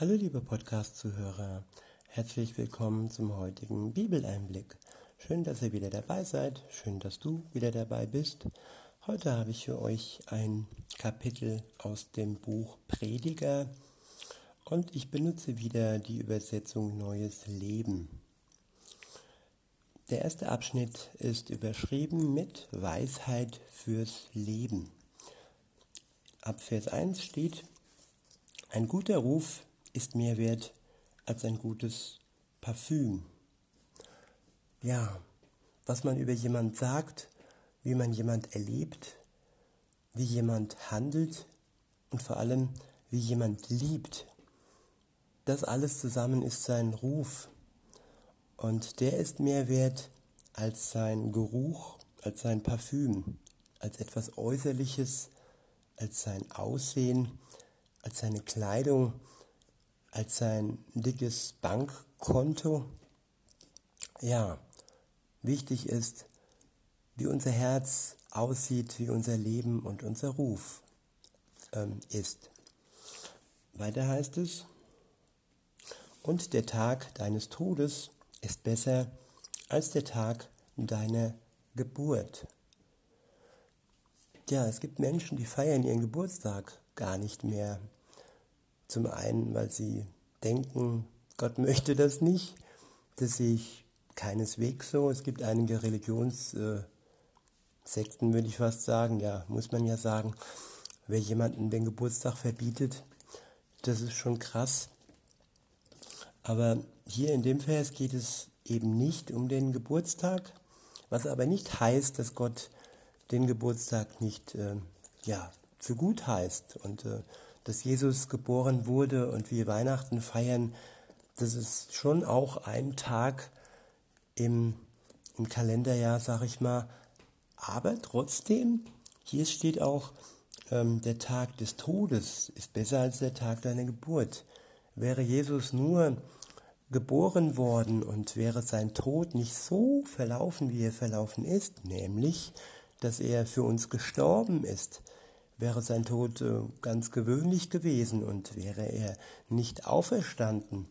Hallo liebe Podcast-Zuhörer, herzlich willkommen zum heutigen Bibeleinblick. Schön, dass ihr wieder dabei seid, schön, dass du wieder dabei bist. Heute habe ich für euch ein Kapitel aus dem Buch Prediger und ich benutze wieder die Übersetzung Neues Leben. Der erste Abschnitt ist überschrieben mit Weisheit fürs Leben. Ab Vers 1 steht, ein guter Ruf ist mehr wert als ein gutes Parfüm. Ja, was man über jemand sagt, wie man jemand erlebt, wie jemand handelt und vor allem, wie jemand liebt. Das alles zusammen ist sein Ruf und der ist mehr wert als sein Geruch, als sein Parfüm, als etwas Äußerliches, als sein Aussehen, als seine Kleidung, als sein dickes Bankkonto. Ja, wichtig ist, wie unser Herz aussieht, wie unser Leben und unser Ruf ist. Weiter heißt es, und der Tag deines Todes ist besser als der Tag deiner Geburt. Ja, es gibt Menschen, die feiern ihren Geburtstag gar nicht mehr. Zum einen, weil sie denken, Gott möchte das nicht. Das sehe ich keineswegs so. Es gibt einige Religionssekten, würde ich fast sagen. Ja, muss man ja sagen, wer jemandem den Geburtstag verbietet, das ist schon krass. Aber hier in dem Vers geht es eben nicht um den Geburtstag, was aber nicht heißt, dass Gott den Geburtstag nicht für gut heißt und dass Jesus geboren wurde und wir Weihnachten feiern, das ist schon auch ein Tag im Kalenderjahr, sag ich mal. Aber trotzdem, hier steht auch, der Tag des Todes ist besser als der Tag deiner Geburt. Wäre Jesus nur geboren worden und wäre sein Tod nicht so verlaufen, wie er verlaufen ist, nämlich, dass er für uns gestorben ist, wäre sein Tod ganz gewöhnlich gewesen und wäre er nicht auferstanden,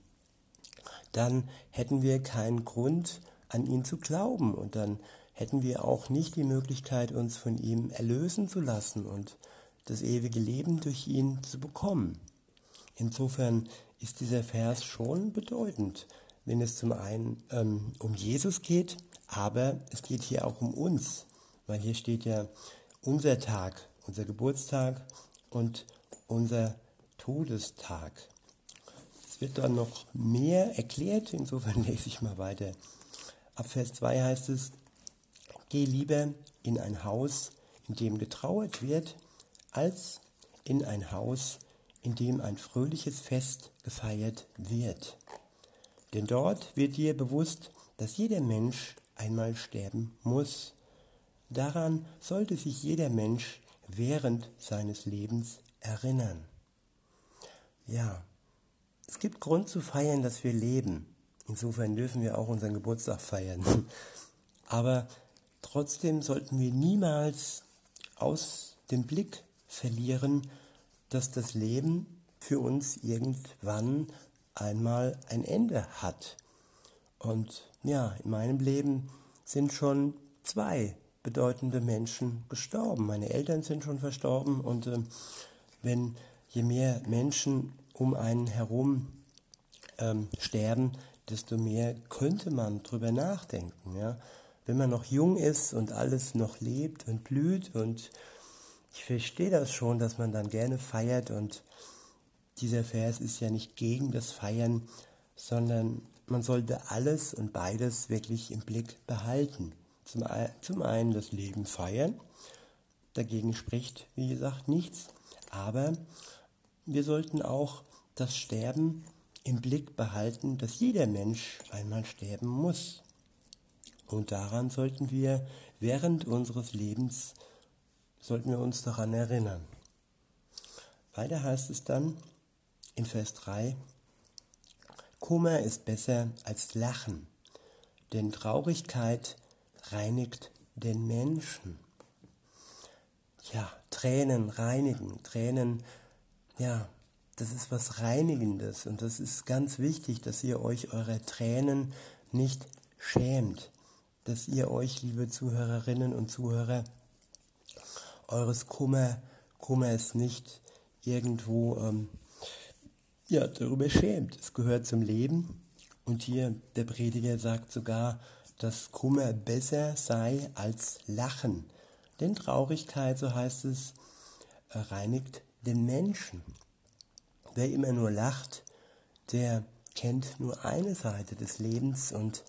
dann hätten wir keinen Grund, an ihn zu glauben und dann hätten wir auch nicht die Möglichkeit, uns von ihm erlösen zu lassen und das ewige Leben durch ihn zu bekommen. Insofern ist dieser Vers schon bedeutend, wenn es zum einen um Jesus geht, aber es geht hier auch um uns, weil hier steht ja unser Tag, unser Geburtstag und unser Todestag. Es wird dann noch mehr erklärt, insofern lese ich mal weiter. Ab Vers 2 heißt es, geh lieber in ein Haus, in dem getrauert wird, als in ein Haus, in dem ein fröhliches Fest gefeiert wird. Denn dort wird dir bewusst, dass jeder Mensch einmal sterben muss. Daran sollte sich jeder Mensch während seines Lebens erinnern. Ja, es gibt Grund zu feiern, dass wir leben. Insofern dürfen wir auch unseren Geburtstag feiern. Aber trotzdem sollten wir niemals aus dem Blick verlieren, dass das Leben für uns irgendwann einmal ein Ende hat. Und ja, in meinem Leben sind schon zwei bedeutende Menschen gestorben. Meine Eltern sind schon verstorben und je mehr Menschen um einen herum sterben, desto mehr könnte man drüber nachdenken. Ja? Wenn man noch jung ist und alles noch lebt und blüht und ich verstehe das schon, dass man dann gerne feiert und dieser Vers ist ja nicht gegen das Feiern, sondern man sollte alles und beides wirklich im Blick behalten. Zum einen das Leben feiern, dagegen spricht, wie gesagt, nichts, aber wir sollten auch das Sterben im Blick behalten, dass jeder Mensch einmal sterben muss. Und daran sollten wir während unseres Lebens, sollten wir uns daran erinnern. Weiter heißt es dann in Vers 3, Kummer ist besser als Lachen, denn Traurigkeit reinigt den Menschen. Ja, Tränen reinigen, Tränen, ja, das ist was Reinigendes und das ist ganz wichtig, dass ihr euch eure Tränen nicht schämt, dass ihr euch, liebe Zuhörerinnen und Zuhörer, eures Kummers nicht irgendwo darüber schämt. Es gehört zum Leben und hier der Prediger sagt sogar, dass Kummer besser sei als Lachen. Denn Traurigkeit, so heißt es, reinigt den Menschen. Wer immer nur lacht, der kennt nur eine Seite des Lebens und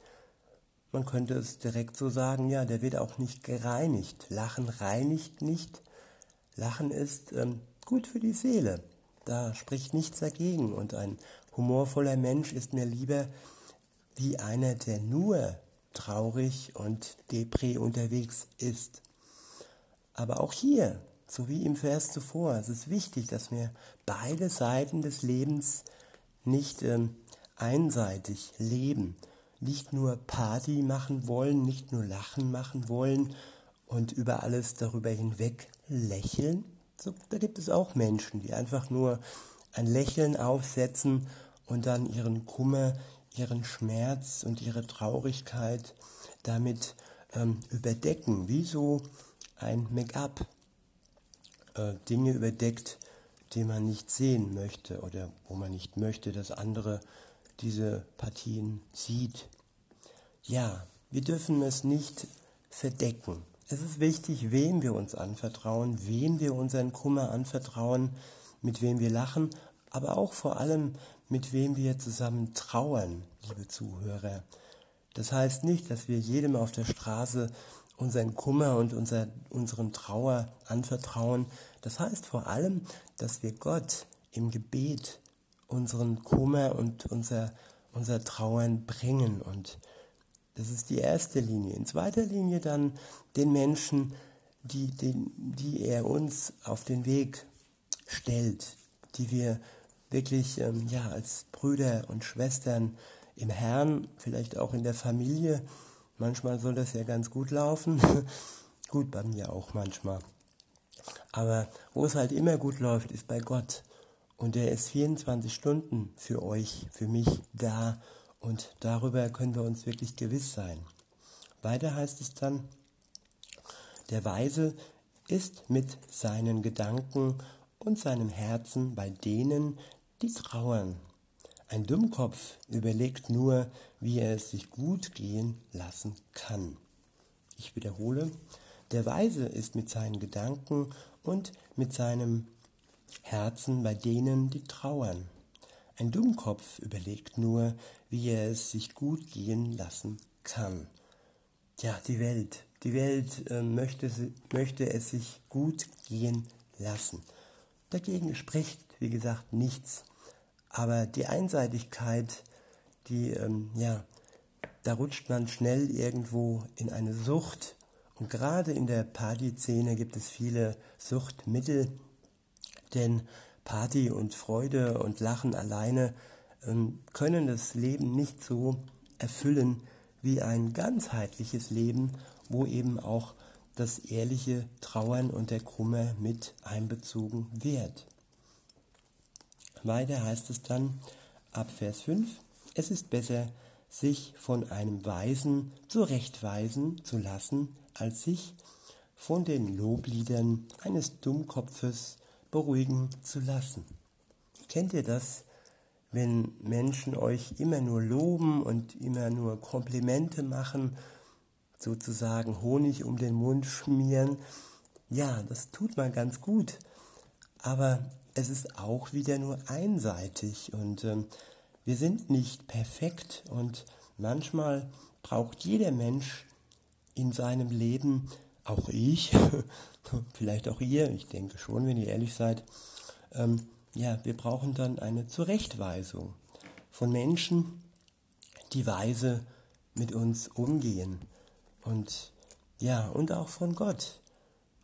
man könnte es direkt so sagen, ja, der wird auch nicht gereinigt. Lachen reinigt nicht. Lachen ist gut für die Seele. Da spricht nichts dagegen und ein humorvoller Mensch ist mir lieber wie einer, der nur traurig und deprimiert unterwegs ist. Aber auch hier, so wie im Vers zuvor, es ist wichtig, dass wir beide Seiten des Lebens nicht einseitig leben, nicht nur Party machen wollen, nicht nur Lachen machen wollen und über alles darüber hinweg lächeln. So, da gibt es auch Menschen, die einfach nur ein Lächeln aufsetzen und dann ihren Kummer, ihren Schmerz und ihre Traurigkeit damit überdecken, wie so ein Make-up Dinge überdeckt, die man nicht sehen möchte oder wo man nicht möchte, dass andere diese Partien sieht. Ja, wir dürfen es nicht verdecken. Es ist wichtig, wem wir uns anvertrauen, wem wir unseren Kummer anvertrauen, mit wem wir lachen, aber auch vor allem, mit wem wir zusammen trauern, liebe Zuhörer. Das heißt nicht, dass wir jedem auf der Straße unseren Kummer und unseren Trauer anvertrauen. Das heißt vor allem, dass wir Gott im Gebet unseren Kummer und unser Trauern bringen. Und das ist die erste Linie. In zweiter Linie dann den Menschen, die er uns auf den Weg stellt, die wir wirklich als Brüder und Schwestern im Herrn, vielleicht auch in der Familie. Manchmal soll das ja ganz gut laufen. Gut, bei mir auch manchmal. Aber wo es halt immer gut läuft, ist bei Gott. Und er ist 24 Stunden für euch, für mich da. Und darüber können wir uns wirklich gewiss sein. Weiter heißt es dann, der Weise ist mit seinen Gedanken und seinem Herzen bei denen, die trauern. Ein Dummkopf überlegt nur, wie er es sich gut gehen lassen kann. Ich wiederhole, der Weise ist mit seinen Gedanken und mit seinem Herzen bei denen, die trauern. Ein Dummkopf überlegt nur, wie er es sich gut gehen lassen kann. Ja, die Welt möchte es sich gut gehen lassen. Dagegen spricht, wie gesagt, nichts. Aber die Einseitigkeit, da rutscht man schnell irgendwo in eine Sucht. Und gerade in der Partyszene gibt es viele Suchtmittel, denn Party und Freude und Lachen alleine können das Leben nicht so erfüllen wie ein ganzheitliches Leben, wo eben auch das ehrliche Trauern und der Kummer mit einbezogen wird. Weiter heißt es dann ab Vers 5, es ist besser, sich von einem Weisen zurechtweisen zu lassen, als sich von den Lobliedern eines Dummkopfes beruhigen zu lassen. Kennt ihr das, wenn Menschen euch immer nur loben und immer nur Komplimente machen, sozusagen Honig um den Mund schmieren? Ja, das tut man ganz gut, aber es ist auch wieder nur einseitig und wir sind nicht perfekt und manchmal braucht jeder Mensch in seinem Leben, auch ich, vielleicht auch ihr, ich denke schon, wenn ihr ehrlich seid, wir brauchen dann eine Zurechtweisung von Menschen, die weise mit uns umgehen und auch von Gott,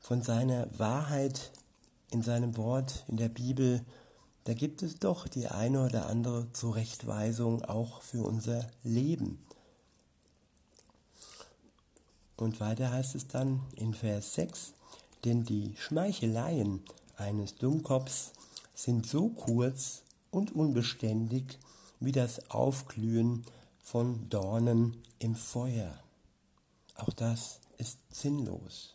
von seiner Wahrheit in seinem Wort, in der Bibel, da gibt es doch die eine oder andere Zurechtweisung auch für unser Leben. Und weiter heißt es dann in Vers 6, denn die Schmeicheleien eines Dummkopfs sind so kurz und unbeständig wie das Aufglühen von Dornen im Feuer. Auch das ist sinnlos.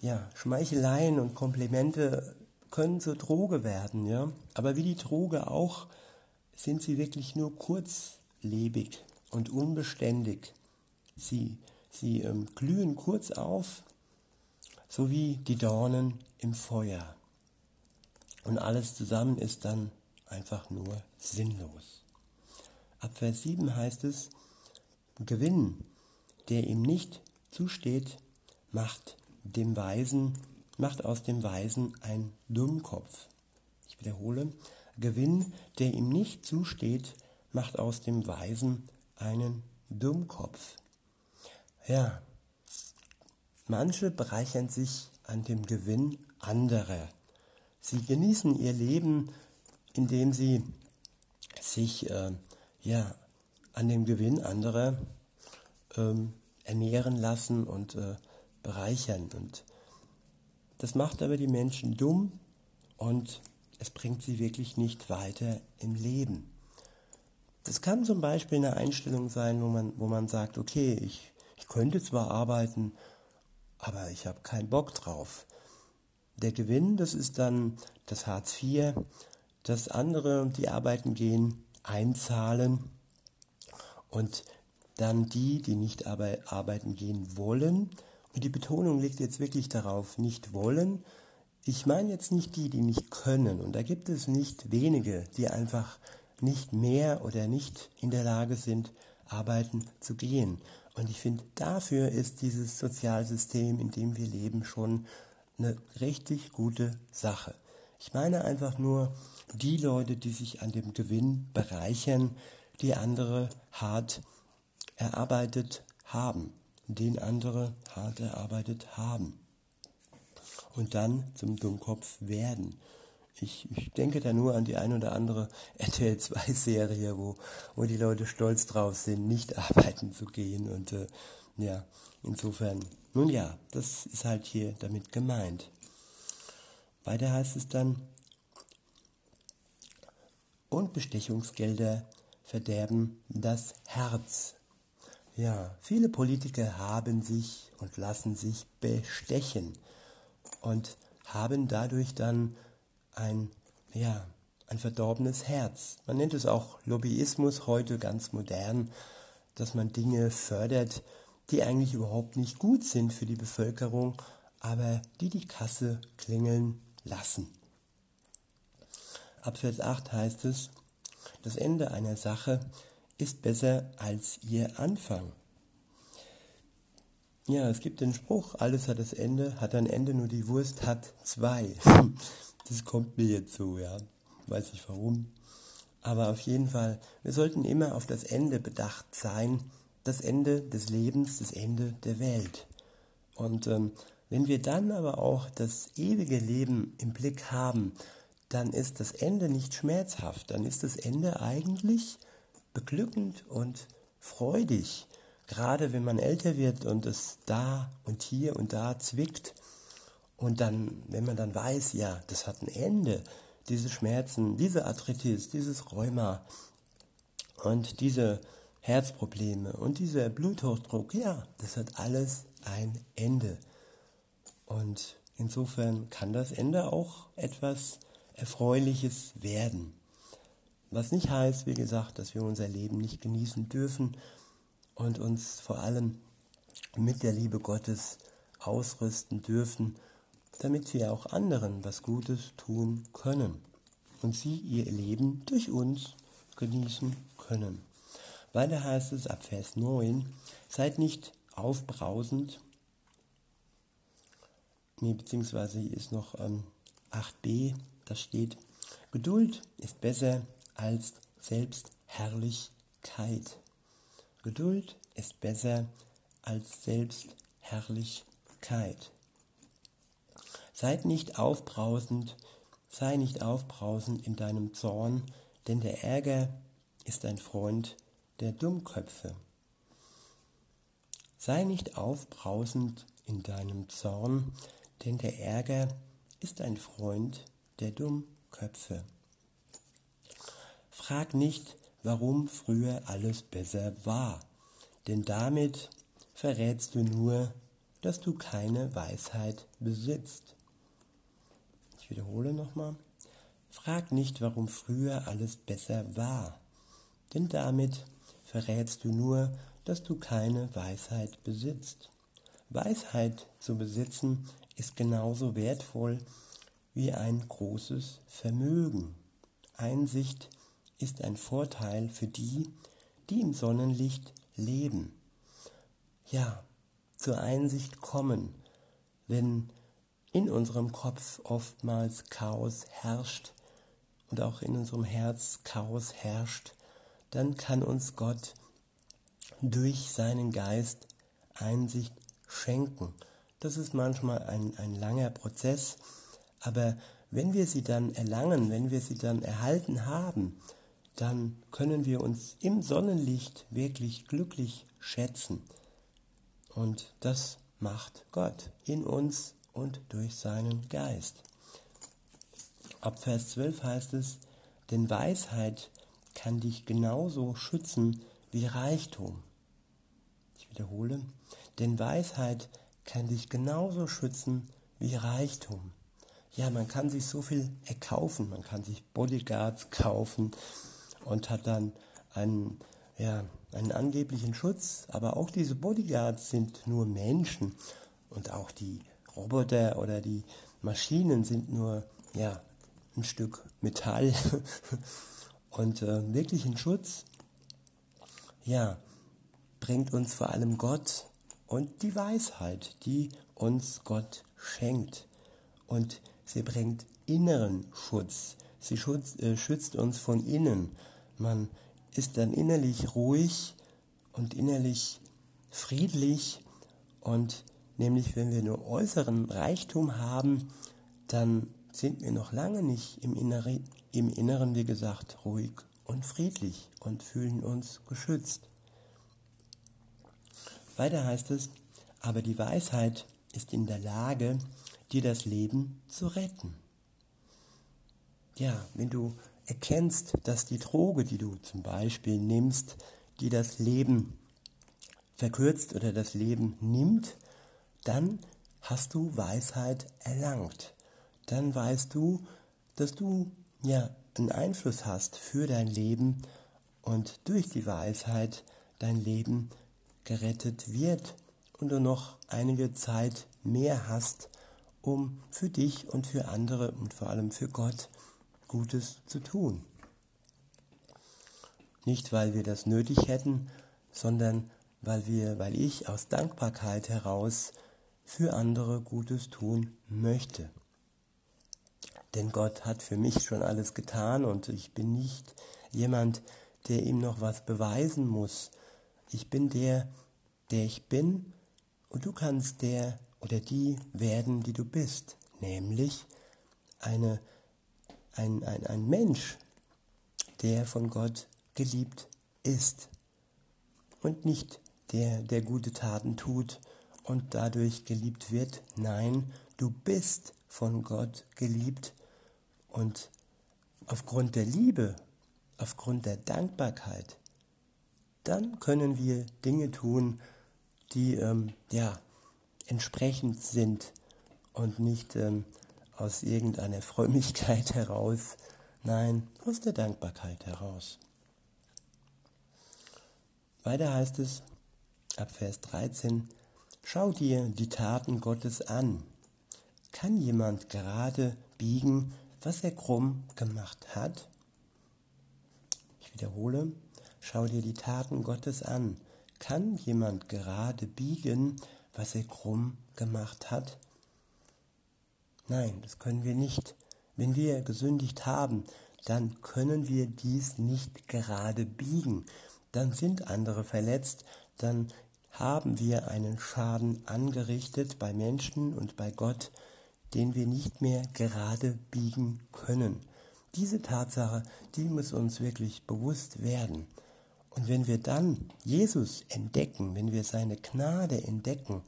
Ja, Schmeicheleien und Komplimente können zur Droge werden, ja? Aber wie die Droge auch, sind sie wirklich nur kurzlebig und unbeständig. Sie glühen kurz auf, so wie die Dornen im Feuer. Und alles zusammen ist dann einfach nur sinnlos. Ab Vers 7 heißt es, Gewinn, der ihm nicht zusteht, macht aus dem Weisen ein Dummkopf. Ich wiederhole, Gewinn, der ihm nicht zusteht, macht aus dem Weisen einen Dummkopf. Ja, manche bereichern sich an dem Gewinn anderer. Sie genießen ihr Leben, indem sie sich an dem Gewinn anderer ernähren lassen und bereichern. Und das macht aber die Menschen dumm und es bringt sie wirklich nicht weiter im Leben. Das kann zum Beispiel eine Einstellung sein, wo man sagt, okay, ich könnte zwar arbeiten, aber ich habe keinen Bock drauf. Der Gewinn, das ist dann das Hartz IV, dass andere, die arbeiten gehen, einzahlen und dann die nicht arbeiten gehen wollen. Und die Betonung liegt jetzt wirklich darauf, nicht wollen. Ich meine jetzt nicht die nicht können. Und da gibt es nicht wenige, die einfach nicht mehr oder nicht in der Lage sind, arbeiten zu gehen. Und ich finde, dafür ist dieses Sozialsystem, in dem wir leben, schon eine richtig gute Sache. Ich meine einfach nur die Leute, die sich an dem Gewinn bereichern, die andere hart erarbeitet haben, und dann zum Dummkopf werden. Ich denke da nur an die ein oder andere RTL 2-Serie, wo die Leute stolz drauf sind, nicht arbeiten zu gehen und insofern... Nun ja, das ist halt hier damit gemeint. Weiter heißt es dann, und Bestechungsgelder verderben das Herz. Ja, viele Politiker haben sich und lassen sich bestechen und haben dadurch dann ein verdorbenes Herz. Man nennt es auch Lobbyismus, heute ganz modern, dass man Dinge fördert, die eigentlich überhaupt nicht gut sind für die Bevölkerung, aber die Kasse klingeln lassen. Ab Vers 8 heißt es, das Ende einer Sache ist besser als ihr Anfang. Ja, es gibt den Spruch, alles hat das Ende, hat ein Ende, nur die Wurst hat zwei. Das kommt mir jetzt so, ja, weiß nicht warum. Aber auf jeden Fall, wir sollten immer auf das Ende bedacht sein, das Ende des Lebens, das Ende der Welt. Und wenn wir dann aber auch das ewige Leben im Blick haben, dann ist das Ende nicht schmerzhaft, dann ist das Ende eigentlich beglückend und freudig. Gerade wenn man älter wird und es da und hier und da zwickt und dann, wenn man dann weiß, ja, das hat ein Ende, diese Schmerzen, diese Arthritis, dieses Rheuma und diese Herzprobleme und dieser Bluthochdruck, ja, das hat alles ein Ende. Und insofern kann das Ende auch etwas Erfreuliches werden. Was nicht heißt, wie gesagt, dass wir unser Leben nicht genießen dürfen und uns vor allem mit der Liebe Gottes ausrüsten dürfen, damit wir auch anderen was Gutes tun können und sie ihr Leben durch uns genießen können. Weiter heißt es ab Vers 9, seid nicht aufbrausend, beziehungsweise hier ist noch 8b, das steht, Geduld ist besser als Selbstherrlichkeit. Geduld ist besser als Selbstherrlichkeit. Sei nicht aufbrausend in deinem Zorn, denn der Ärger ist ein Freund der Dummköpfe. Sei nicht aufbrausend in deinem Zorn, denn der Ärger ist ein Freund der Dummköpfe. Frag nicht, warum früher alles besser war, denn damit verrätst du nur, dass du keine Weisheit besitzt. Ich wiederhole nochmal. Frag nicht, warum früher alles besser war, denn damit verrätst du nur, dass du keine Weisheit besitzt. Weisheit zu besitzen ist genauso wertvoll wie ein großes Vermögen. Einsicht ist ein Vorteil für die, die im Sonnenlicht leben. Ja, zur Einsicht kommen, wenn in unserem Kopf oftmals Chaos herrscht und auch in unserem Herz Chaos herrscht, dann kann uns Gott durch seinen Geist Einsicht schenken. Das ist manchmal ein langer Prozess, aber wenn wir sie dann erlangen, wenn wir sie dann erhalten haben, dann können wir uns im Sonnenlicht wirklich glücklich schätzen. Und das macht Gott in uns und durch seinen Geist. Ab Vers 12 heißt es, denn Weisheit kann dich genauso schützen wie Reichtum. Ich wiederhole, denn Weisheit kann dich genauso schützen wie Reichtum. Ja, man kann sich so viel erkaufen, man kann sich Bodyguards kaufen und hat dann einen angeblichen Schutz, aber auch diese Bodyguards sind nur Menschen und auch die Roboter oder die Maschinen sind nur ein Stück Metall und wirklichen Schutz bringt uns vor allem Gott und die Weisheit, die uns Gott schenkt, und sie bringt inneren Schutz, sie schützt uns von innen. Man ist dann innerlich ruhig und innerlich friedlich, und nämlich wenn wir nur äußeren Reichtum haben, dann sind wir noch lange nicht im Inneren, wie gesagt, ruhig und friedlich und fühlen uns geschützt. Weiter heißt es, aber die Weisheit ist in der Lage, dir das Leben zu retten. Ja, wenn du erkennst, dass die Droge, die du zum Beispiel nimmst, die das Leben verkürzt oder das Leben nimmt, dann hast du Weisheit erlangt. Dann weißt du, dass du einen Einfluss hast für dein Leben und durch die Weisheit dein Leben gerettet wird und du noch einige Zeit mehr hast, um für dich und für andere und vor allem für Gott Gutes zu tun. Nicht, weil wir das nötig hätten, sondern weil ich aus Dankbarkeit heraus für andere Gutes tun möchte. Denn Gott hat für mich schon alles getan und ich bin nicht jemand, der ihm noch was beweisen muss. Ich bin der, der ich bin, und du kannst der oder die werden, die du bist, nämlich ein Mensch, der von Gott geliebt ist und nicht der, der gute Taten tut und dadurch geliebt wird. Nein, du bist von Gott geliebt, und aufgrund der Liebe, aufgrund der Dankbarkeit, dann können wir Dinge tun, die entsprechend sind und nicht aus irgendeiner Frömmigkeit heraus, nein, aus der Dankbarkeit heraus. Weiter heißt es, ab Vers 13, schau dir die Taten Gottes an. Kann jemand gerade biegen, was er krumm gemacht hat? Ich wiederhole, schau dir die Taten Gottes an. Kann jemand gerade biegen, was er krumm gemacht hat? Nein, das können wir nicht. Wenn wir gesündigt haben, dann können wir dies nicht gerade biegen. Dann sind andere verletzt, dann haben wir einen Schaden angerichtet bei Menschen und bei Gott, den wir nicht mehr gerade biegen können. Diese Tatsache, die muss uns wirklich bewusst werden. Und wenn wir dann Jesus entdecken, wenn wir seine Gnade entdecken,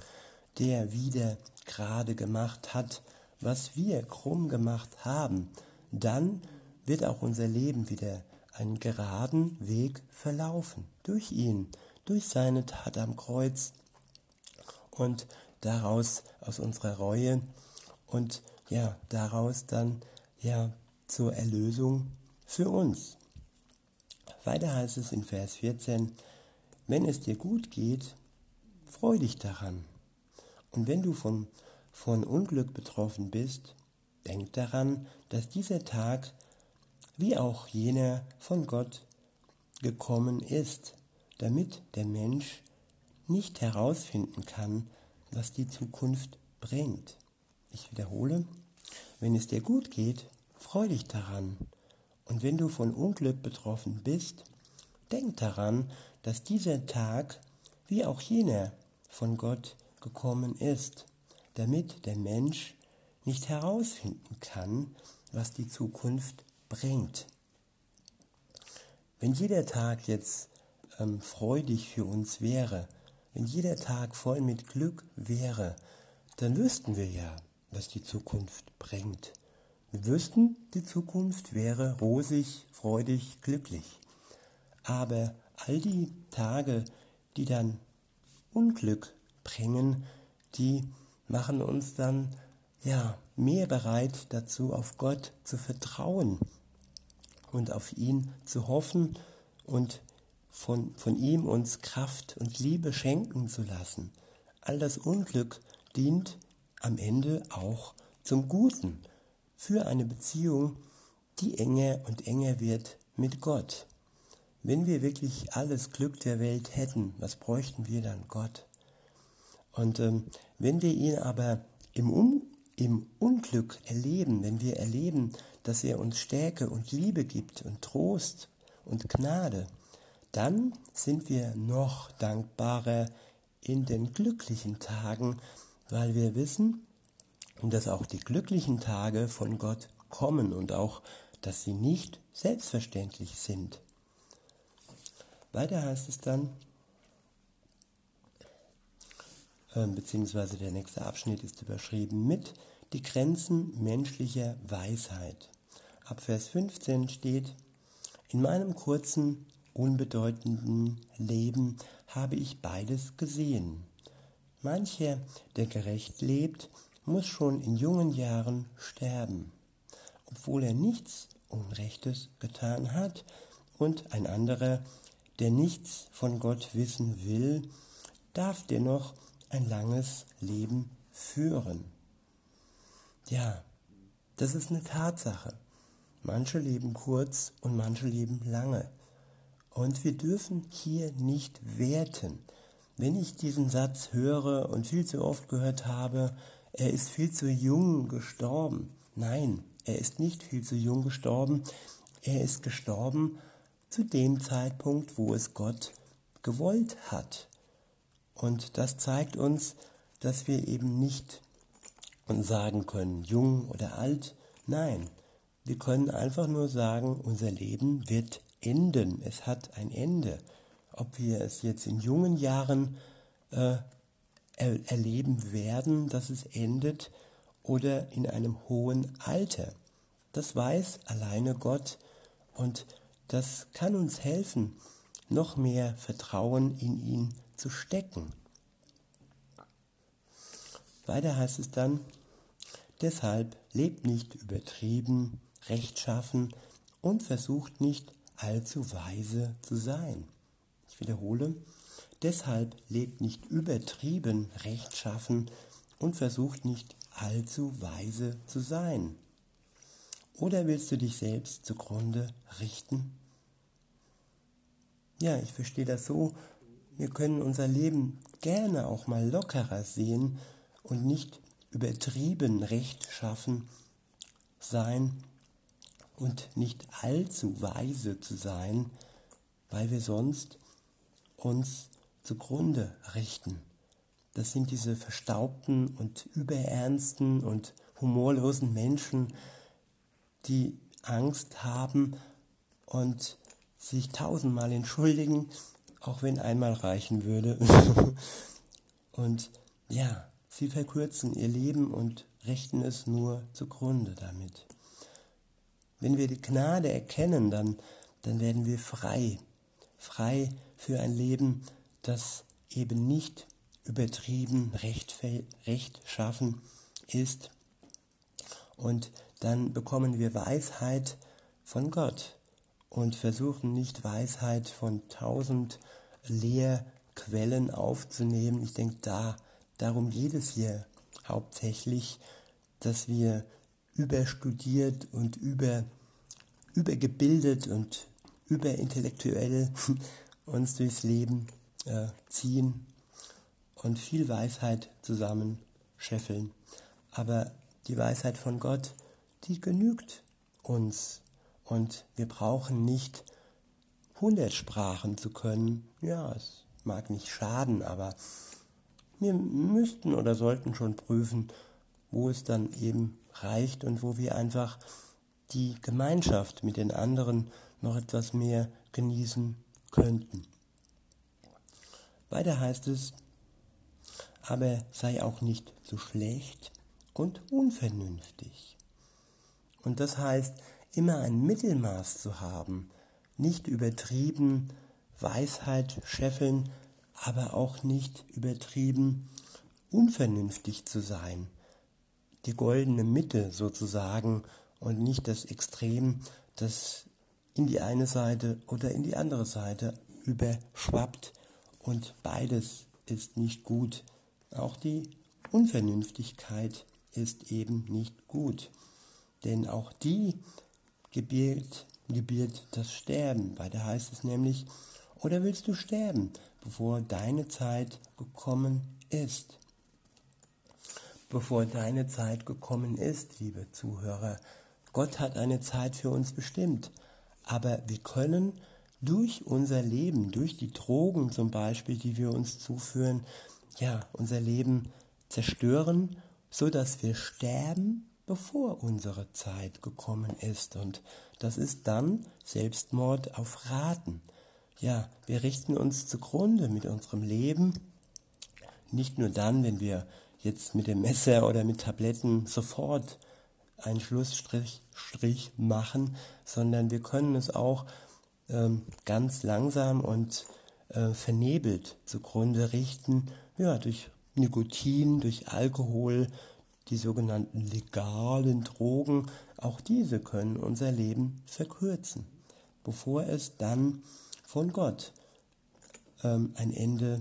der wieder gerade gemacht hat, was wir krumm gemacht haben, dann wird auch unser Leben wieder einen geraden Weg verlaufen. Durch ihn, durch seine Tat am Kreuz und daraus aus unserer Reue und ja, daraus dann ja zur Erlösung für uns. Weiter heißt es in Vers 14, wenn es dir gut geht, freu dich daran. Und wenn du von Unglück betroffen bist, denk daran, dass dieser Tag, wie auch jener von Gott, gekommen ist, damit der Mensch nicht herausfinden kann, was die Zukunft bringt. Ich wiederhole, wenn es dir gut geht, freu dich daran. Und wenn du von Unglück betroffen bist, denk daran, dass dieser Tag, wie auch jener von Gott, gekommen ist, damit der Mensch nicht herausfinden kann, was die Zukunft bringt. Wenn jeder Tag jetzt freudig für uns wäre, wenn jeder Tag voll mit Glück wäre, dann wüssten wir ja, was die Zukunft bringt. Wir wüssten, die Zukunft wäre rosig, freudig, glücklich. Aber all die Tage, die dann Unglück bringen, die machen uns dann ja mehr bereit dazu, auf Gott zu vertrauen und auf ihn zu hoffen und von ihm uns Kraft und Liebe schenken zu lassen. All das Unglück dient am Ende auch zum Guten, für eine Beziehung, die enger und enger wird mit Gott. Wenn wir wirklich alles Glück der Welt hätten, was bräuchten wir dann Gott? Und wenn wir ihn aber im Unglück erleben, wenn wir erleben, dass er uns Stärke und Liebe gibt und Trost und Gnade, dann sind wir noch dankbarer in den glücklichen Tagen, weil wir wissen, dass auch die glücklichen Tage von Gott kommen und auch, dass sie nicht selbstverständlich sind. Weiter heißt es dann, beziehungsweise der nächste Abschnitt ist überschrieben mit die Grenzen menschlicher Weisheit. Ab Vers 15 steht, in meinem kurzen, unbedeutenden Leben habe ich beides gesehen. Mancher, der gerecht lebt, muss schon in jungen Jahren sterben, obwohl er nichts Unrechtes getan hat, und ein anderer, der nichts von Gott wissen will, darf dennoch ein langes Leben führen. Ja, das ist eine Tatsache. Manche leben kurz und manche leben lange. Und wir dürfen hier nicht werten. Wenn ich diesen Satz höre und viel zu oft gehört habe, er ist viel zu jung gestorben. Nein, er ist nicht viel zu jung gestorben. Er ist gestorben zu dem Zeitpunkt, wo es Gott gewollt hat. Und das zeigt uns, dass wir eben nicht sagen können, jung oder alt. Nein, wir können einfach nur sagen, unser Leben wird enden. Es hat ein Ende. Ob wir es jetzt in jungen Jahren erleben werden, dass es endet, oder in einem hohen Alter. Das weiß alleine Gott und das kann uns helfen, noch mehr Vertrauen in ihn zu stecken. Weiter heißt es dann, deshalb lebt nicht übertrieben, rechtschaffen und versucht nicht allzu weise zu sein. Ich wiederhole, deshalb lebt nicht übertrieben, rechtschaffen und versucht nicht allzu weise zu sein. Oder willst du dich selbst zugrunde richten? Ja, ich verstehe das so, wir können unser Leben gerne auch mal lockerer sehen und nicht übertrieben rechtschaffen sein und nicht allzu weise zu sein, weil wir sonst uns zugrunde richten. Das sind diese verstaubten und überernsten und humorlosen Menschen, die Angst haben und sich tausendmal entschuldigen, auch wenn einmal reichen würde. Und ja, sie verkürzen ihr Leben und richten es nur zugrunde damit. Wenn wir die Gnade erkennen, dann werden wir frei. Frei für ein Leben, das eben nicht übertrieben rechtschaffen ist. Und dann bekommen wir Weisheit von Gott und versuchen nicht Weisheit von 1000 Lehrquellen aufzunehmen. Ich denke, darum geht es hier hauptsächlich, dass wir überstudiert und übergebildet und überintellektuell uns durchs Leben ziehen und viel Weisheit zusammenscheffeln. Aber die Weisheit von Gott, die genügt uns. Und wir brauchen nicht 100 Sprachen zu können. Ja, es mag nicht schaden, aber wir müssten oder sollten schon prüfen, wo es dann eben reicht und wo wir einfach die Gemeinschaft mit den anderen noch etwas mehr genießen könnten. Weiter heißt es, aber sei auch nicht zu schlecht und unvernünftig. Und das heißt, immer ein Mittelmaß zu haben, nicht übertrieben Weisheit scheffeln, aber auch nicht übertrieben unvernünftig zu sein. Die goldene Mitte sozusagen und nicht das Extrem, das in die eine Seite oder in die andere Seite überschwappt, und beides ist nicht gut. Auch die Unvernünftigkeit ist eben nicht gut, denn auch die gebiert das Sterben. Weiter heißt es nämlich, oder willst du sterben, bevor deine Zeit gekommen ist? Bevor deine Zeit gekommen ist, liebe Zuhörer, Gott hat eine Zeit für uns bestimmt, aber wir können durch unser Leben, durch die Drogen zum Beispiel, die wir uns zuführen, ja, unser Leben zerstören, sodass wir sterben, bevor unsere Zeit gekommen ist. Und das ist dann Selbstmord auf Raten. Ja, wir richten uns zugrunde mit unserem Leben, nicht nur dann, wenn wir jetzt mit dem Messer oder mit Tabletten sofort einen Schlussstrich machen, sondern wir können es auch ganz langsam und vernebelt zugrunde richten, ja, durch Nikotin, durch Alkohol, die sogenannten legalen Drogen, auch diese können unser Leben verkürzen, bevor es dann von Gott ein Ende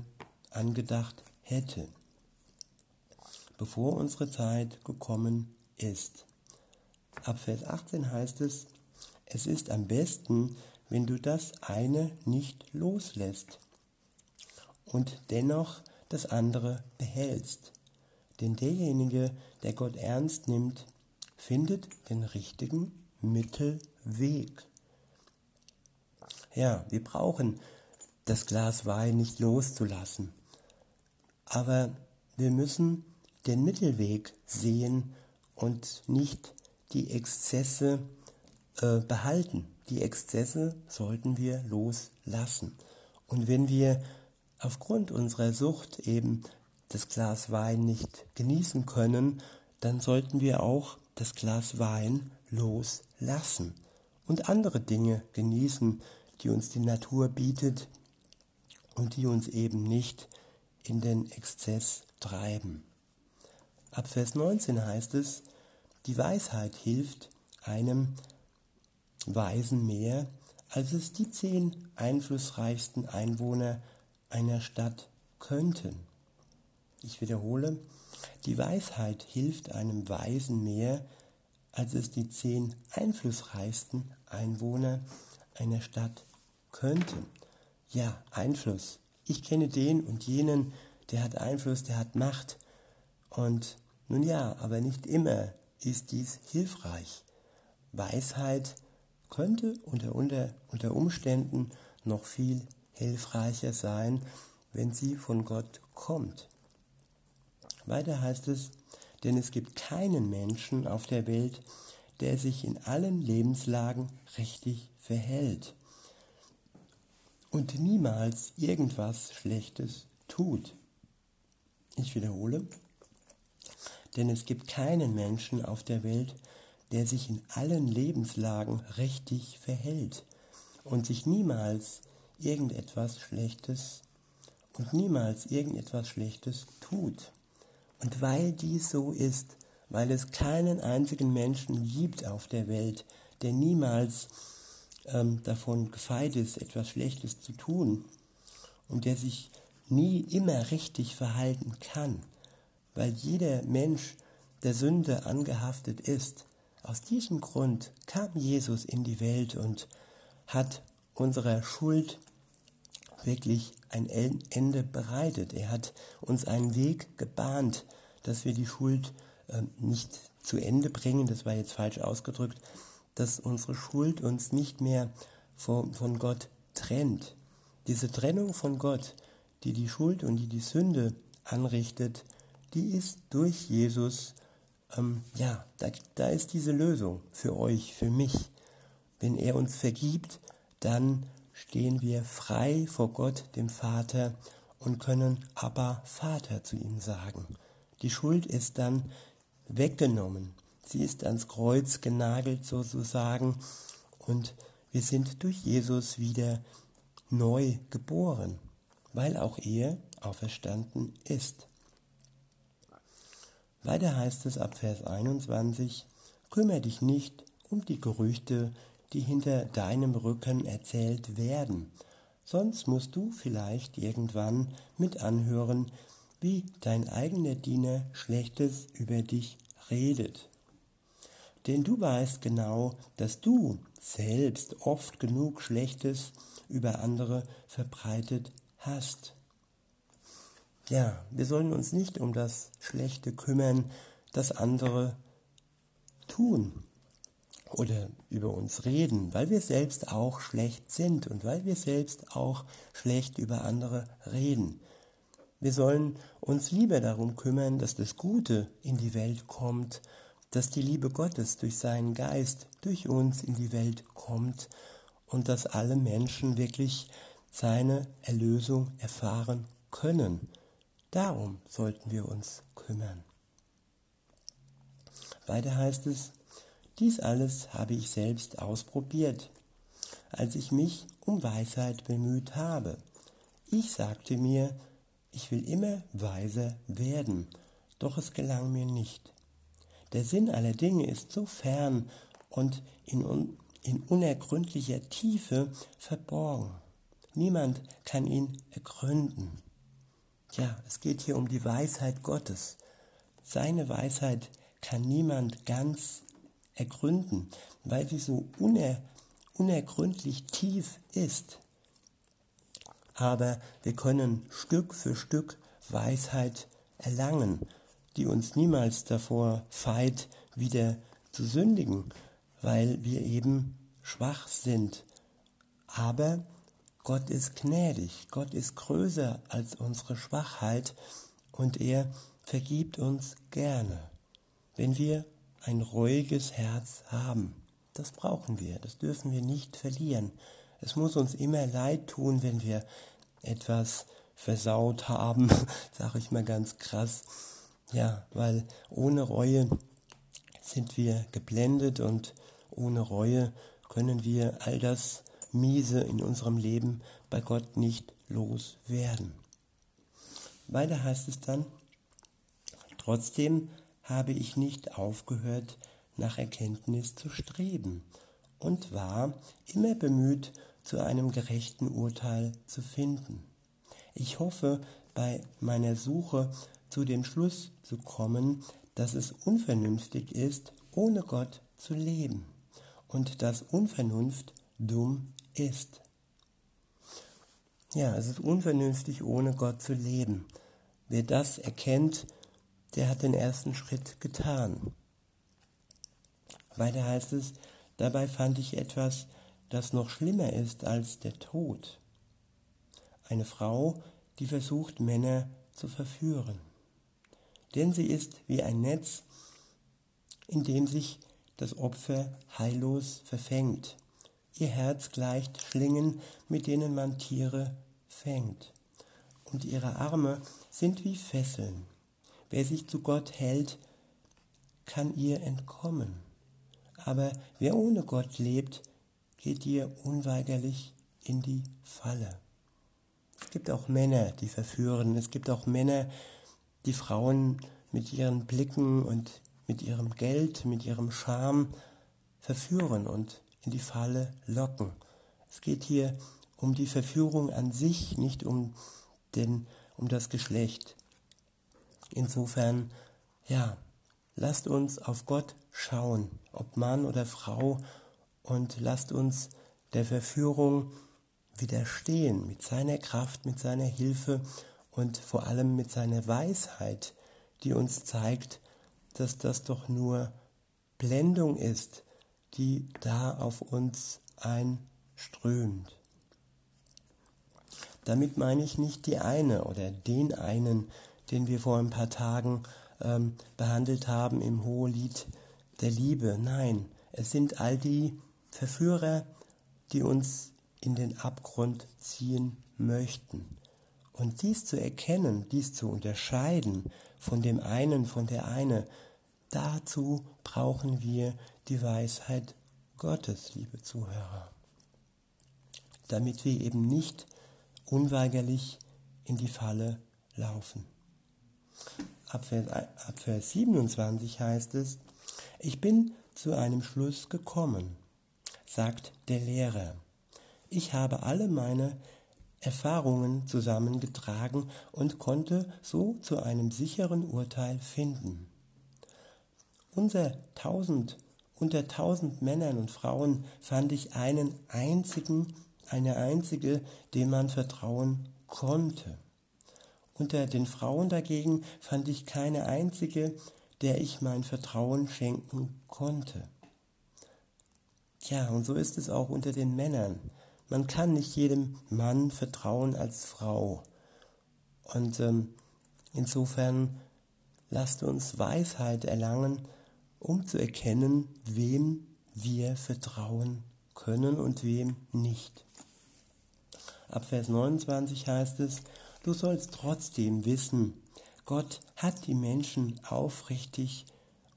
angedacht hätte. Bevor unsere Zeit gekommen ist. Ab Vers 18 heißt es, es ist am besten, wenn du das eine nicht loslässt und dennoch das andere behältst. Denn derjenige, der Gott ernst nimmt, findet den richtigen Mittelweg. Ja, wir brauchen das Glas Wein nicht loszulassen, aber wir müssen den Mittelweg sehen und nicht die Exzesse behalten. Die Exzesse sollten wir loslassen. Und wenn wir aufgrund unserer Sucht eben das Glas Wein nicht genießen können, dann sollten wir auch das Glas Wein loslassen und andere Dinge genießen, die uns die Natur bietet und die uns eben nicht in den Exzess treiben. Ab Vers 19 heißt es, die Weisheit hilft einem Weisen mehr, als es die 10 einflussreichsten Einwohner einer Stadt könnten. Ich wiederhole, die Weisheit hilft einem Weisen mehr, als es die 10 einflussreichsten Einwohner einer Stadt könnten. Ja, Einfluss. Ich kenne den und jenen, der hat Einfluss, der hat Macht. Und nun ja, aber nicht immer ist dies hilfreich. Weisheit könnte unter Umständen noch viel hilfreicher sein, wenn sie von Gott kommt. Weiter heißt es, denn es gibt keinen Menschen auf der Welt, der sich in allen Lebenslagen richtig verhält und niemals irgendwas Schlechtes tut. Ich wiederhole, denn es gibt keinen Menschen auf der Welt, der sich in allen Lebenslagen richtig verhält und sich niemals irgendetwas Schlechtes tut. Und weil dies so ist, weil es keinen einzigen Menschen gibt auf der Welt, der niemals davon gefeit ist, etwas Schlechtes zu tun und der sich nie immer richtig verhalten kann, weil jeder Mensch der Sünde angehaftet ist. Aus diesem Grund kam Jesus in die Welt und hat unserer Schuld wirklich ein Ende bereitet. Er hat uns einen Weg gebahnt, dass wir die Schuld nicht zu Ende bringen, das war jetzt falsch ausgedrückt, dass unsere Schuld uns nicht mehr von Gott trennt. Diese Trennung von Gott, die die Schuld und die Sünde anrichtet, die ist durch Jesus, da ist diese Lösung für euch, für mich. Wenn er uns vergibt, dann stehen wir frei vor Gott, dem Vater, und können Abba, Vater, zu ihm sagen. Die Schuld ist dann weggenommen. Sie ist ans Kreuz genagelt sozusagen und wir sind durch Jesus wieder neu geboren, weil auch er auferstanden ist. Weiter heißt es ab Vers 21, kümmere dich nicht um die Gerüchte, die hinter deinem Rücken erzählt werden, sonst musst du vielleicht irgendwann mit anhören, wie dein eigener Diener Schlechtes über dich redet. Denn du weißt genau, dass du selbst oft genug Schlechtes über andere verbreitet hast. Ja, wir sollen uns nicht um das Schlechte kümmern, das andere tun oder über uns reden, weil wir selbst auch schlecht sind und weil wir selbst auch schlecht über andere reden. Wir sollen uns lieber darum kümmern, dass das Gute in die Welt kommt, dass die Liebe Gottes durch seinen Geist durch uns in die Welt kommt und dass alle Menschen wirklich seine Erlösung erfahren können. Darum sollten wir uns kümmern. Weiter heißt es, dies alles habe ich selbst ausprobiert, als ich mich um Weisheit bemüht habe. Ich sagte mir, ich will immer weiser werden, doch es gelang mir nicht. Der Sinn aller Dinge ist so fern und in unergründlicher Tiefe verborgen. Niemand kann ihn ergründen. Ja, es geht hier um die Weisheit Gottes. Seine Weisheit kann niemand ganz ergründen, weil sie so unergründlich tief ist. Aber wir können Stück für Stück Weisheit erlangen, die uns niemals davor feit, wieder zu sündigen, weil wir eben schwach sind. Aber Gott ist gnädig, Gott ist größer als unsere Schwachheit und er vergibt uns gerne, wenn wir ein reuiges Herz haben. Das brauchen wir, das dürfen wir nicht verlieren. Es muss uns immer leid tun, wenn wir etwas versaut haben, sage ich mal ganz krass. Ja, weil ohne Reue sind wir geblendet und ohne Reue können wir all das Miese in unserem Leben bei Gott nicht loswerden. Weiter heißt es dann, trotzdem habe ich nicht aufgehört, nach Erkenntnis zu streben und war immer bemüht, zu einem gerechten Urteil zu finden. Ich hoffe, bei meiner Suche zu dem Schluss zu kommen, dass es unvernünftig ist, ohne Gott zu leben und dass Unvernunft dumm ist. Ja, es ist unvernünftig, ohne Gott zu leben. Wer das erkennt, der hat den ersten Schritt getan. Weiter heißt es, dabei fand ich etwas, das noch schlimmer ist als der Tod. Eine Frau, die versucht, Männer zu verführen. Denn sie ist wie ein Netz, in dem sich das Opfer heillos verfängt. Ihr Herz gleicht Schlingen, mit denen man Tiere fängt. Und ihre Arme sind wie Fesseln. Wer sich zu Gott hält, kann ihr entkommen. Aber wer ohne Gott lebt, geht ihr unweigerlich in die Falle. Es gibt auch Männer, die verführen. Es gibt auch Männer, die Frauen mit ihren Blicken und mit ihrem Geld, mit ihrem Charme verführen und in die Falle locken. Es geht hier um die Verführung an sich, nicht um das Geschlecht. Insofern, ja, lasst uns auf Gott schauen, ob Mann oder Frau, und lasst uns der Verführung widerstehen, mit seiner Kraft, mit seiner Hilfe und vor allem mit seiner Weisheit, die uns zeigt, dass das doch nur Blendung ist, die da auf uns einströmt. Damit meine ich nicht die eine oder den einen, den wir vor ein paar Tagen behandelt haben im Hohelied der Liebe. Nein, es sind all die Verführer, die uns in den Abgrund ziehen möchten. Und dies zu erkennen, dies zu unterscheiden von dem einen, von der eine, dazu brauchen wir die Weisheit Gottes, liebe Zuhörer. Damit wir eben nicht unweigerlich in die Falle laufen. Ab Vers 27 heißt es: Ich bin zu einem Schluss gekommen, sagt der Lehrer. Ich habe alle meine Erfahrungen zusammengetragen und konnte so zu einem sicheren Urteil finden. Unter 1.000 Männern und Frauen fand ich eine einzige, dem man vertrauen konnte. Unter den Frauen dagegen fand ich keine einzige, der ich mein Vertrauen schenken konnte. Ja, und so ist es auch unter den Männern. Man kann nicht jedem Mann vertrauen als Frau. Und insofern lasst uns Weisheit erlangen, um zu erkennen, wem wir vertrauen können und wem nicht. Ab Vers 29 heißt es: Du sollst trotzdem wissen, Gott hat die Menschen aufrichtig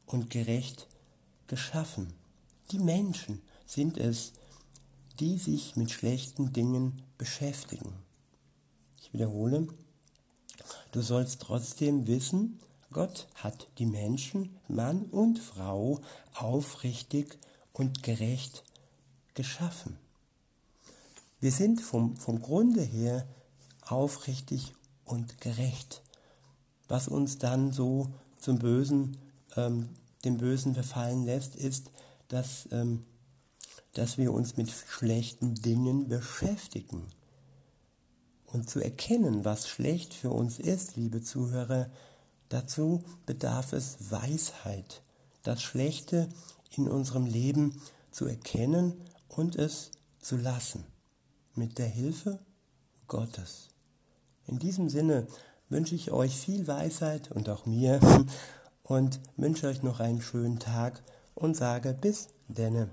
und gerecht geschaffen. Die Menschen sind es, die sich mit schlechten Dingen beschäftigen. Ich wiederhole: Du sollst trotzdem wissen, Gott hat die Menschen, Mann und Frau, aufrichtig und gerecht geschaffen. Wir sind vom Grunde her aufrichtig und gerecht, was uns dann so dem Bösen verfallen lässt, ist, dass wir uns mit schlechten Dingen beschäftigen. Und zu erkennen, was schlecht für uns ist, liebe Zuhörer, dazu bedarf es Weisheit, das Schlechte in unserem Leben zu erkennen und es zu lassen, mit der Hilfe Gottes. In diesem Sinne wünsche ich euch viel Weisheit und auch mir und wünsche euch noch einen schönen Tag und sage bis denne.